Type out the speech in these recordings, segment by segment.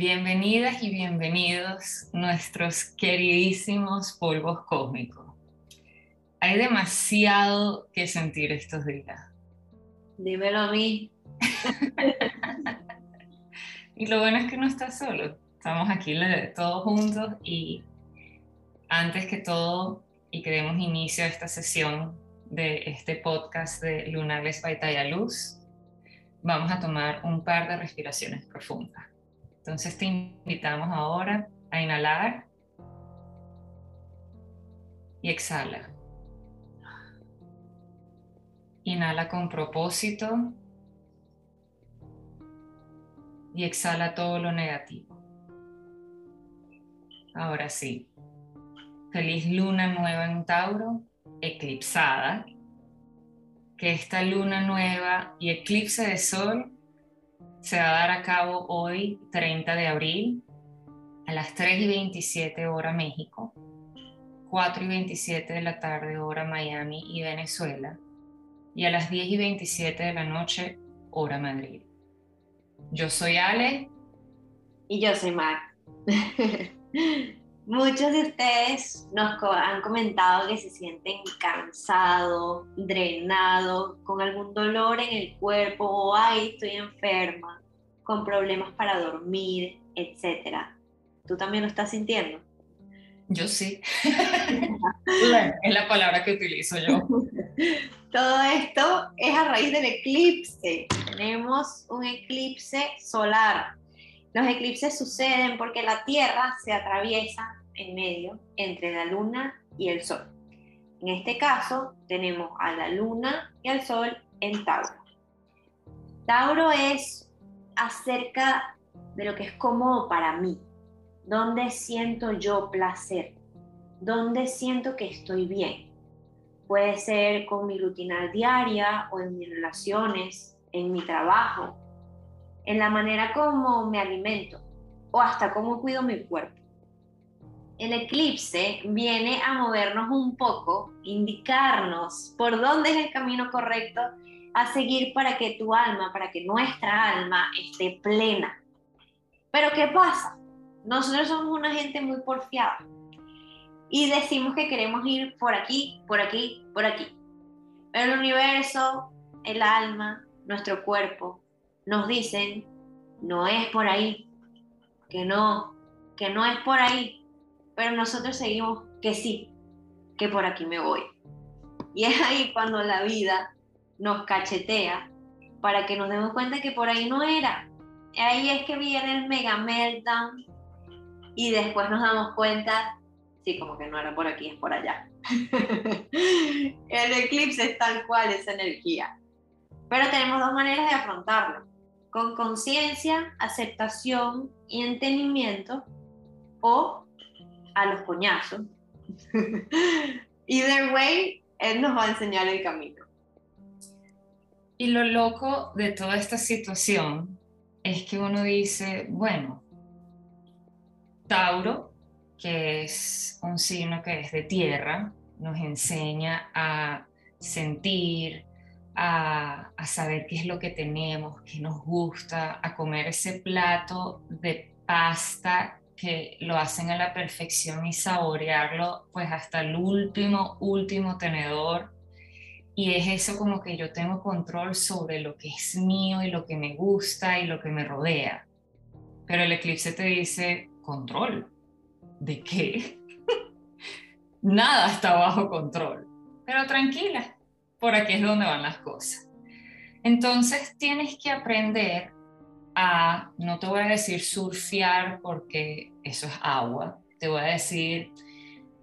Bienvenidas y bienvenidos nuestros queridísimos polvos cósmicos. Hay demasiado que sentir estos días. Dímelo a mí. Y lo bueno es que no estás solo. Estamos aquí todos juntos y antes que todo, y que demos inicio a esta sesión de este podcast de Lunares Baita y a Luz, vamos a tomar un par de respiraciones profundas. Entonces te invitamos ahora a inhalar y exhala. Inhala con propósito y exhala todo lo negativo. Ahora sí. Feliz luna nueva en Tauro, eclipsada. Que esta luna nueva y eclipse de sol se va a dar a cabo hoy, 30 de abril, a las 3:27 hora México, 4:27 de la tarde hora Miami y Venezuela, y a las 10:27 de la noche hora Madrid. Yo soy Ale. Y yo soy Mar. Muchos de ustedes nos han comentado que se sienten cansados, drenados, con algún dolor en el cuerpo, o ay, estoy enferma, con problemas para dormir, etc. ¿Tú también lo estás sintiendo? Yo sí. Es la palabra que utilizo yo. Todo esto es a raíz del eclipse. Tenemos un eclipse solar. Los eclipses suceden porque la Tierra se atraviesa en medio entre la Luna y el Sol. En este caso, tenemos a la Luna y al Sol en Tauro. Tauro es acerca de lo que es cómodo para mí, dónde siento yo placer, dónde siento que estoy bien. Puede ser con mi rutina diaria o en mis relaciones, en mi trabajo, en la manera como me alimento o hasta cómo cuido mi cuerpo. El eclipse viene a movernos un poco, indicarnos por dónde es el camino correcto a seguir para que tu alma, para que nuestra alma esté plena. Pero ¿qué pasa? Nosotros somos una gente muy porfiada y decimos que queremos ir por aquí, por aquí, por aquí. Pero el universo, el alma, nuestro cuerpo, nos dicen, no es por ahí, que no es por ahí, pero nosotros seguimos que sí, que por aquí me voy. Y es ahí cuando la vida nos cachetea para que nos demos cuenta que por ahí no era. Ahí es que viene el mega meltdown y después nos damos cuenta, sí, como que no era por aquí, es por allá. El eclipse es tal cual esa energía. Pero tenemos dos maneras de afrontarlo. Con conciencia, aceptación y entendimiento, o a los coñazos. Either way, él nos va a enseñar el camino. Y lo loco de toda esta situación es que uno dice, bueno, Tauro, que es un signo que es de tierra, nos enseña a sentir, a saber qué es lo que tenemos, qué nos gusta, a comer ese plato de pasta que lo hacen a la perfección y saborearlo pues hasta el último tenedor. Y es eso como que yo tengo control sobre lo que es mío y lo que me gusta y lo que me rodea. Pero el eclipse te dice, ¿control? ¿De qué? Nada está bajo control, pero tranquila. Por aquí es donde van las cosas. Entonces tienes que aprender a, no te voy a decir surfear porque eso es agua, te voy a decir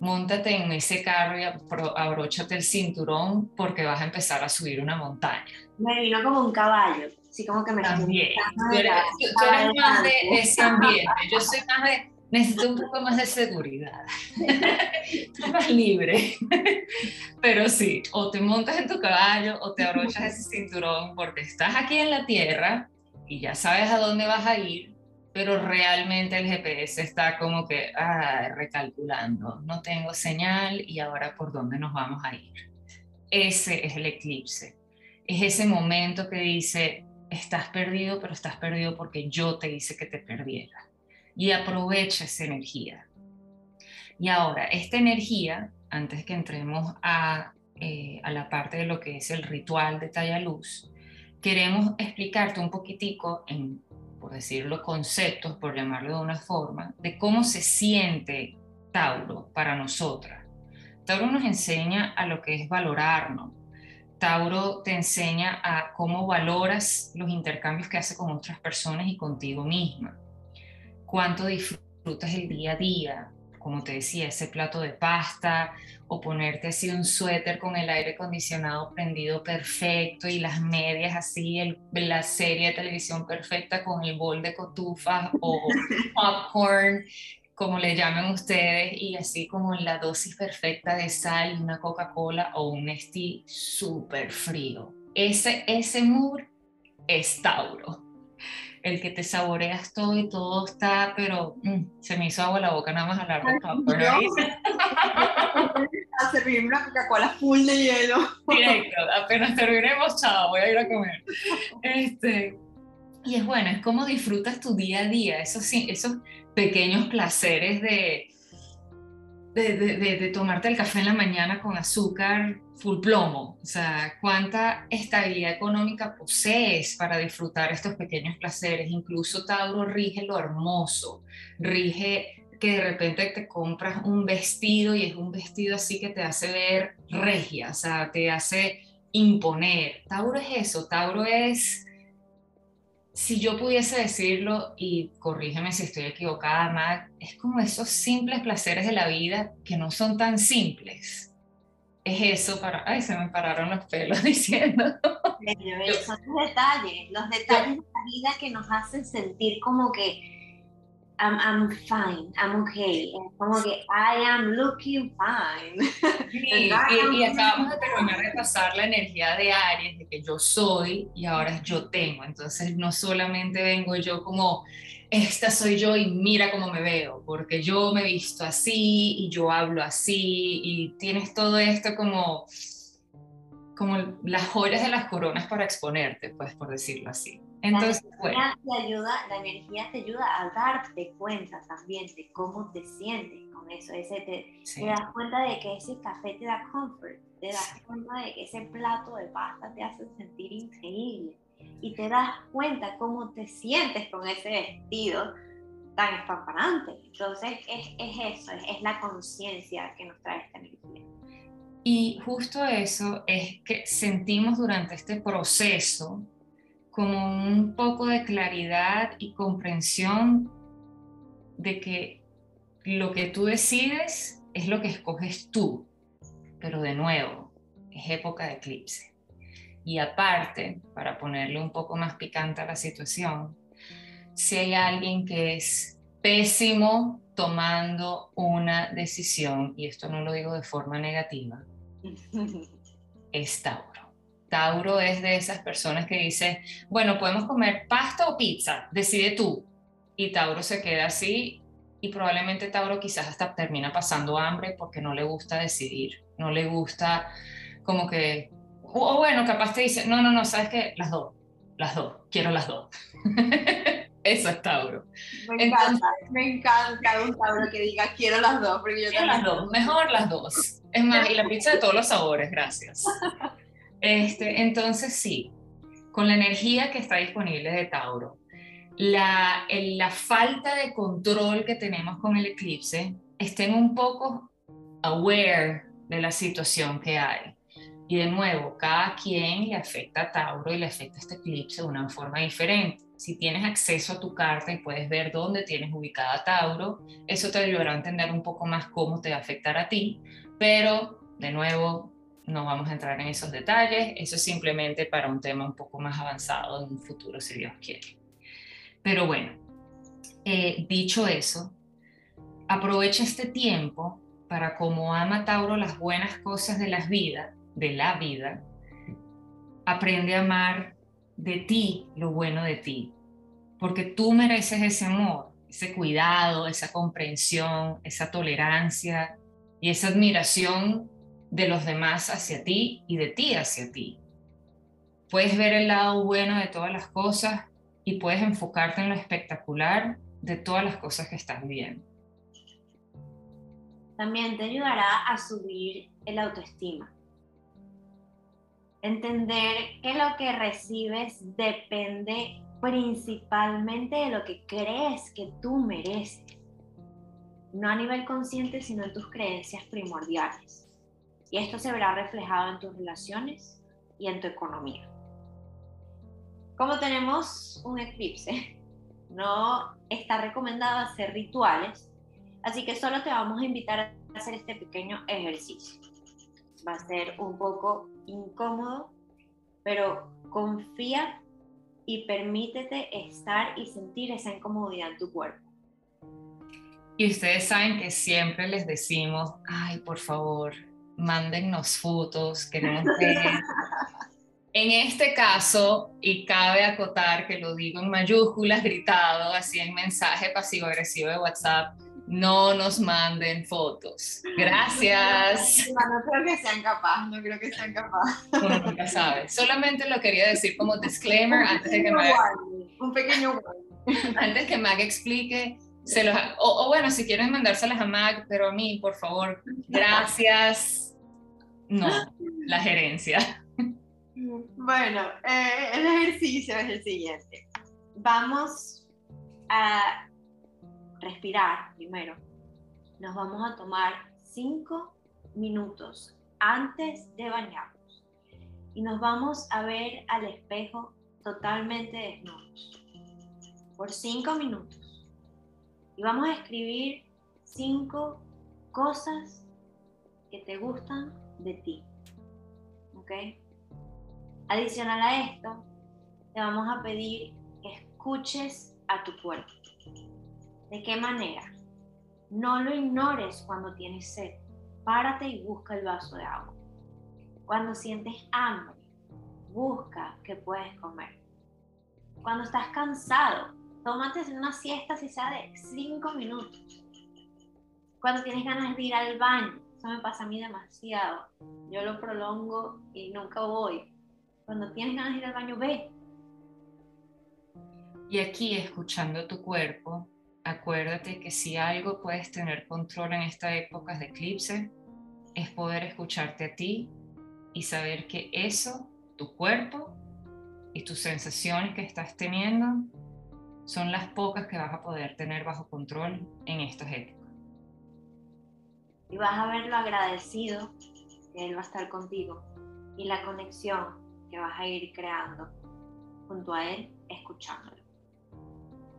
móntate en ese carro y abróchate el cinturón porque vas a empezar a subir una montaña. Me vino como un caballo, así como que me... También, tú eres más de ese ambiente, yo soy más de... Necesito un poco más de seguridad, estoy más libre, pero sí, o te montas en tu caballo o te abrochas ese cinturón porque estás aquí en la tierra y ya sabes a dónde vas a ir, pero realmente el GPS está como que recalculando, no tengo señal y ahora por dónde nos vamos a ir. Ese es el eclipse, es ese momento que dice, estás perdido, pero estás perdido porque yo te hice que te perdieras. y aprovecha esa energía. Y ahora, esta energía, antes que entremos a la parte de lo que es el ritual de Baita y a Luz, queremos explicarte un poquitico, por decirlo, conceptos, por llamarlo de una forma, de cómo se siente Tauro para nosotras. Tauro nos enseña a lo que es valorarnos. Tauro te enseña a cómo valoras los intercambios que haces con otras personas y contigo misma. Cuánto disfrutas el día a día, como te decía, ese plato de pasta o ponerte así un suéter con el aire acondicionado prendido perfecto y las medias así, la serie de televisión perfecta con el bol de cotufas o popcorn, como le llamen ustedes, y así como la dosis perfecta de sal, una Coca-Cola o un Nestí súper frío. Ese mood es Tauro, el que te saboreas todo y todo está, pero se me hizo agua la boca nada más hablar de popcorn. A servirme una Coca-Cola full de hielo. Directo, apenas terminemos, chao, voy a ir a comer. Y es bueno, es como disfrutas tu día a día, esos pequeños placeres de tomarte el café en la mañana con azúcar full plomo. O sea, cuánta estabilidad económica posees para disfrutar estos pequeños placeres. Incluso Tauro rige lo hermoso, rige que de repente te compras un vestido y es un vestido así que te hace ver regia, o sea, te hace imponer. Tauro es eso, Tauro es... Si yo pudiese decirlo, y corrígeme si estoy equivocada, Mac, es como esos simples placeres de la vida que no son tan simples. Es eso para... Ay, se me pararon los pelos diciendo. Pero son los detalles de la vida que nos hacen sentir como que I'm fine, I'm okay. Como que I am looking fine. Y acabamos de terminar de pasar la energía de Aries, de que yo soy y ahora yo tengo. Entonces no solamente vengo yo como, esta soy yo y mira cómo me veo, porque yo me visto así y yo hablo así y tienes todo esto como las joyas de las coronas para exponerte, pues, por decirlo así. Entonces, la energía te ayuda a darte cuenta también de cómo te sientes con eso. Te das cuenta de que ese café te da confort, te das cuenta de que ese plato de pasta te hace sentir increíble y te das cuenta cómo te sientes con ese vestido tan espamparante. Entonces es eso, es la conciencia que nos trae esta energía. Y justo eso es que sentimos durante este proceso como un poco de claridad y comprensión de que lo que tú decides es lo que escoges tú, pero de nuevo, es época de eclipse. Y aparte, para ponerle un poco más picante a la situación, si hay alguien que es pésimo tomando una decisión, y esto no lo digo de forma negativa, es Tauro. Tauro es de esas personas que dicen, bueno, podemos comer pasta o pizza, decide tú. Y Tauro se queda así y probablemente Tauro quizás hasta termina pasando hambre porque no le gusta decidir, no le gusta como que, o bueno, capaz te dice, no, ¿sabes qué? Las dos, quiero las dos. Eso es Tauro. Me encanta un Tauro que diga, quiero las dos. Porque yo quiero las dos, mejor las dos. Es más, y la pizza de todos los sabores, gracias. Entonces sí, con la energía que está disponible de Tauro, la falta de control que tenemos con el eclipse, estén un poco aware de la situación que hay. Y de nuevo, cada quien le afecta a Tauro y le afecta este eclipse de una forma diferente. Si tienes acceso a tu carta y puedes ver dónde tienes ubicada a Tauro, eso te ayudará a entender un poco más cómo te va a afectar a ti, pero de nuevo... No vamos a entrar en esos detalles, eso es simplemente para un tema un poco más avanzado en un futuro, si Dios quiere. Pero bueno, dicho eso, aprovecha este tiempo para, como ama Tauro las buenas cosas de la vida, aprende a amar de ti lo bueno de ti, porque tú mereces ese amor, ese cuidado, esa comprensión, esa tolerancia y esa admiración de los demás hacia ti y de ti hacia ti. Puedes ver el lado bueno de todas las cosas y puedes enfocarte en lo espectacular de todas las cosas que estás viviendo. También te ayudará a subir el autoestima. Entender que lo que recibes depende principalmente de lo que crees que tú mereces. No a nivel consciente, sino en tus creencias primordiales. Y esto se verá reflejado en tus relaciones y en tu economía. Como tenemos un eclipse, no está recomendado hacer rituales, así que solo te vamos a invitar a hacer este pequeño ejercicio. Va a ser un poco incómodo, pero confía y permítete estar y sentir esa incomodidad en tu cuerpo. Y ustedes saben que siempre les decimos, ay, por favor, mándennos fotos, queremos ver. En este caso, y cabe acotar que lo digo en mayúsculas, gritado, así en mensaje pasivo-agresivo de WhatsApp, no nos manden fotos. Gracias. No creo que sean capaces, no creo que sean capaces. Uno nunca sabe. Solamente lo quería decir como disclaimer antes de que Mag... Un pequeño guay. Antes que Mag explique... o bueno, si quieren mandárselas a Mag, pero a mí, por favor, gracias. No, la gerencia. Bueno, el ejercicio es el siguiente. Vamos a respirar primero. Nos vamos a tomar 5 minutos antes de bañarnos. Y nos vamos a ver al espejo totalmente desnudos. Por 5 minutos. Y vamos a escribir 5 cosas que te gustan de ti, ¿ok? Adicional a esto, te vamos a pedir que escuches a tu cuerpo. ¿De qué manera? No lo ignores cuando tienes sed. Párate y busca el vaso de agua. Cuando sientes hambre, busca qué puedes comer. Cuando estás cansado, tómate una siesta, si sea de 5 minutos. Cuando tienes ganas de ir al baño, eso me pasa a mí demasiado. Yo lo prolongo y nunca voy. Cuando tienes ganas de ir al baño, ve. Y aquí, escuchando tu cuerpo, acuérdate que si algo puedes tener control en estas épocas de eclipse, es poder escucharte a ti y saber que eso, tu cuerpo y tus sensaciones que estás teniendo, son las pocas que vas a poder tener bajo control en estas épocas. Y vas a ver lo agradecido que él va a estar contigo y la conexión que vas a ir creando junto a él, escuchándolo.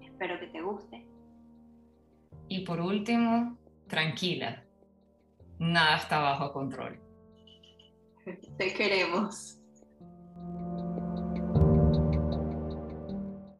Espero que te guste. Y por último, tranquila. Nada está bajo control. Te queremos.